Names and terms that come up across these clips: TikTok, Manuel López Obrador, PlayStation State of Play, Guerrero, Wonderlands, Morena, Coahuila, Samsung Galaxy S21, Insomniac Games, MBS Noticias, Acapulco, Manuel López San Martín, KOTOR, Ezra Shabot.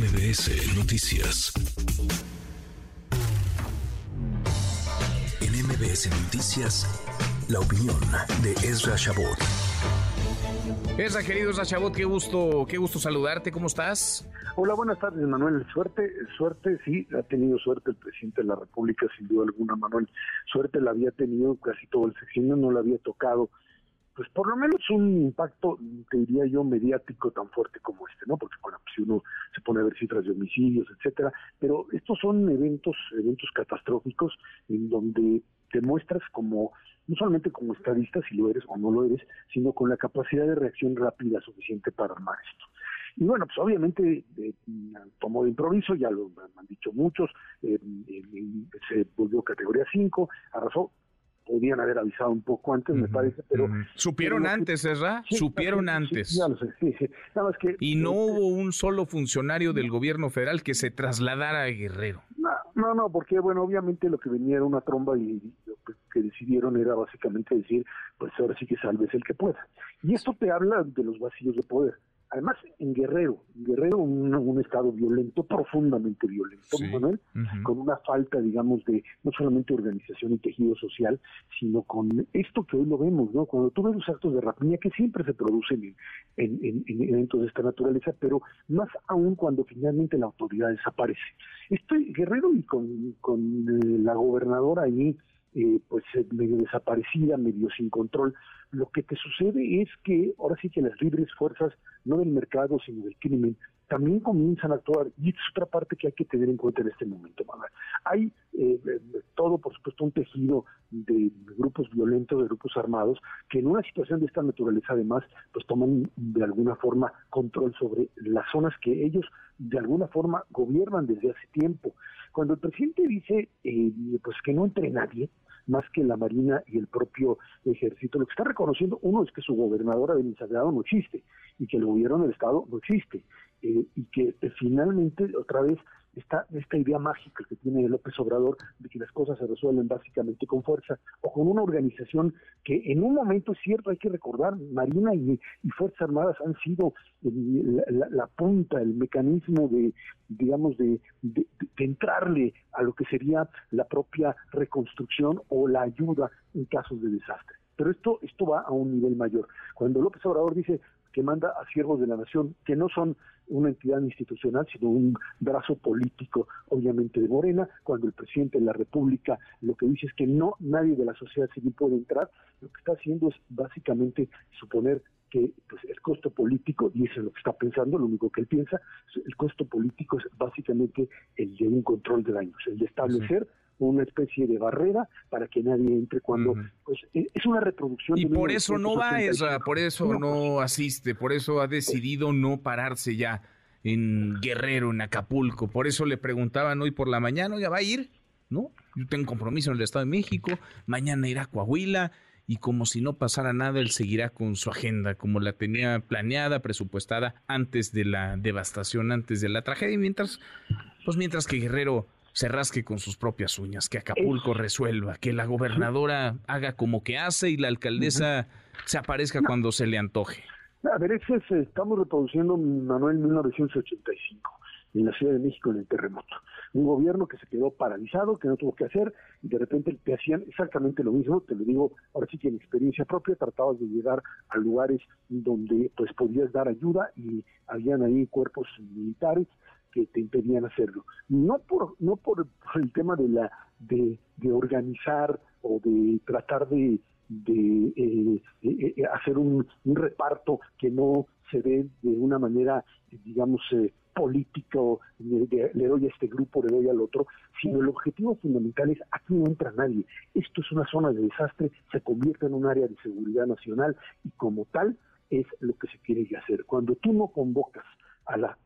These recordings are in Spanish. MBS Noticias. En MBS Noticias, la opinión de Ezra Shabot. Ezra, querido Ezra Shabot, qué gusto saludarte, ¿cómo estás? Hola, buenas tardes, Manuel. Suerte, sí, ha tenido suerte el presidente de la República, sin duda alguna, Manuel. Suerte la había tenido casi todo el sexenio, no la había tocado. Pues por lo menos un impacto, te diría yo, mediático tan fuerte como este, ¿no? Porque bueno, si uno se pone a ver cifras de homicidios, etcétera, pero estos son eventos catastróficos en donde te muestras como, no solamente como estadista, si lo eres o no lo eres, sino con la capacidad de reacción rápida suficiente para armar esto. Y bueno, pues obviamente tomó de improviso, ya lo han dicho muchos, se volvió categoría 5, arrasó. Podían haber avisado un poco antes, me parece, pero... ¿Supieron antes, Ezra? Sí, supieron antes. Sí, ya lo sé, sí. Nada más que, y no hubo un solo funcionario del gobierno federal que se trasladara a Guerrero. No, porque, bueno, obviamente lo que venía era una tromba y lo que decidieron era básicamente decir, pues ahora sí que sálvese el que pueda. Y esto te habla de los vacíos de poder. Además, en Guerrero un estado violento, profundamente violento, sí, Manuel, con una falta, digamos, de no solamente organización y tejido social, sino con esto que hoy lo vemos, ¿no? Cuando tú ves los actos de rapiña que siempre se producen en eventos de esta naturaleza, pero más aún cuando finalmente la autoridad desaparece. Guerrero y con la gobernadora ahí, pues medio desaparecida, medio sin control, lo que te sucede es que ahora sí que las libres fuerzas, no del mercado, sino del crimen, también comienzan a actuar, y es otra parte que hay que tener en cuenta en este momento, Manuel. Hay todo, por supuesto, un tejido de grupos violentos, de grupos armados, que en una situación de esta naturaleza, además, pues toman de alguna forma control sobre las zonas que ellos de alguna forma gobiernan desde hace tiempo. Cuando el presidente dice pues que no entre nadie, más que la Marina y el propio Ejército, lo que está reconociendo uno es que su gobernadora del Sagrado no existe, y que el gobierno del Estado no existe, y que finalmente otra vez está esta idea mágica que tiene López Obrador de que las cosas se resuelven básicamente con fuerza, o con una organización que en un momento, es cierto, hay que recordar, Marina y Fuerzas Armadas han sido la punta, el mecanismo de, digamos, de entrarle a lo que sería la propia reconstrucción o la ayuda en casos de desastre. Pero esto va a un nivel mayor. Cuando López Obrador dice que manda a siervos de la nación, que no son una entidad institucional, sino un brazo político, obviamente, de Morena, cuando el presidente de la República lo que dice es que no, nadie de la sociedad civil puede entrar, lo que está haciendo es básicamente suponer que pues, el costo político, y eso es lo que está pensando, lo único que él piensa, el costo político es básicamente el de un control de daños, el de establecer una especie de barrera para que nadie entre cuando pues, es una reproducción. Y por eso no va, Ezra, por eso no asiste, por eso ha decidido no pararse ya en Guerrero, en Acapulco. Por eso le preguntaban hoy por la mañana, ya va a ir, ¿no? Yo tengo compromiso en el Estado de México, mañana irá a Coahuila, y como si no pasara nada, él seguirá con su agenda, como la tenía planeada, presupuestada, antes de la devastación, antes de la tragedia, y mientras que Guerrero se rasque con sus propias uñas, que Acapulco resuelva, que la gobernadora haga como que hace y la alcaldesa se aparezca cuando se le antoje. A ver, estamos reproduciendo, Manuel, 1985, en la Ciudad de México, en el terremoto. Un gobierno que se quedó paralizado, que no tuvo que hacer, y de repente te hacían exactamente lo mismo, te lo digo, ahora sí que en experiencia propia, tratabas de llegar a lugares donde pues podías dar ayuda y habían ahí cuerpos militares que te impedían hacerlo, no por el tema de la de organizar o de tratar de hacer un reparto que no se ve de una manera, digamos, político, le doy a este grupo, le doy al otro, sino el objetivo fundamental es: aquí no entra nadie, esto es una zona de desastre, se convierte en un área de seguridad nacional, y como tal es lo que se quiere hacer. Cuando tú no convocas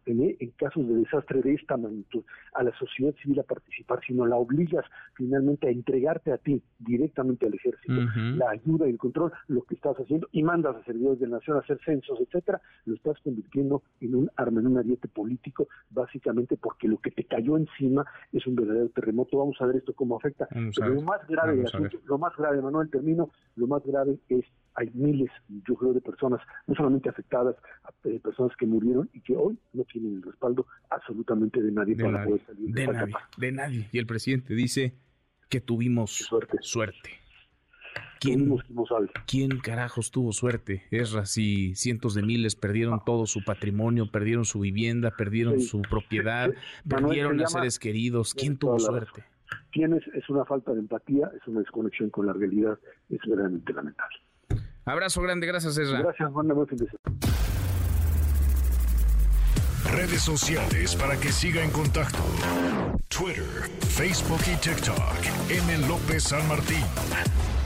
en casos de desastre de esta magnitud, a la sociedad civil a participar, sino la obligas finalmente a entregarte a ti, directamente al Ejército, la ayuda y el control, lo que estás haciendo, y mandas a servidores de la nación a hacer censos, etcétera, lo estás convirtiendo en un arma, en un ariete político, básicamente porque lo que te cayó encima es un verdadero terremoto. Vamos a ver esto cómo afecta. Pero lo más grave, Manuel, termino, lo más grave es hay miles, yo creo, de personas, no solamente afectadas, personas que murieron y que hoy no tienen el respaldo absolutamente de nadie para poder salir de esta etapa. De nadie. Y el presidente dice que tuvimos suerte. ¿Quién carajos tuvo suerte, Ezra, si cientos de miles perdieron todo su patrimonio, perdieron su vivienda, perdieron su propiedad, perdieron a seres queridos? ¿Quién tuvo suerte? Es una falta de empatía, es una desconexión con la realidad, es verdaderamente lamentable. Abrazo grande, gracias, Ezra. Gracias, Juan. Redes sociales para que siga en contacto: Twitter, Facebook y TikTok. M. López San Martín.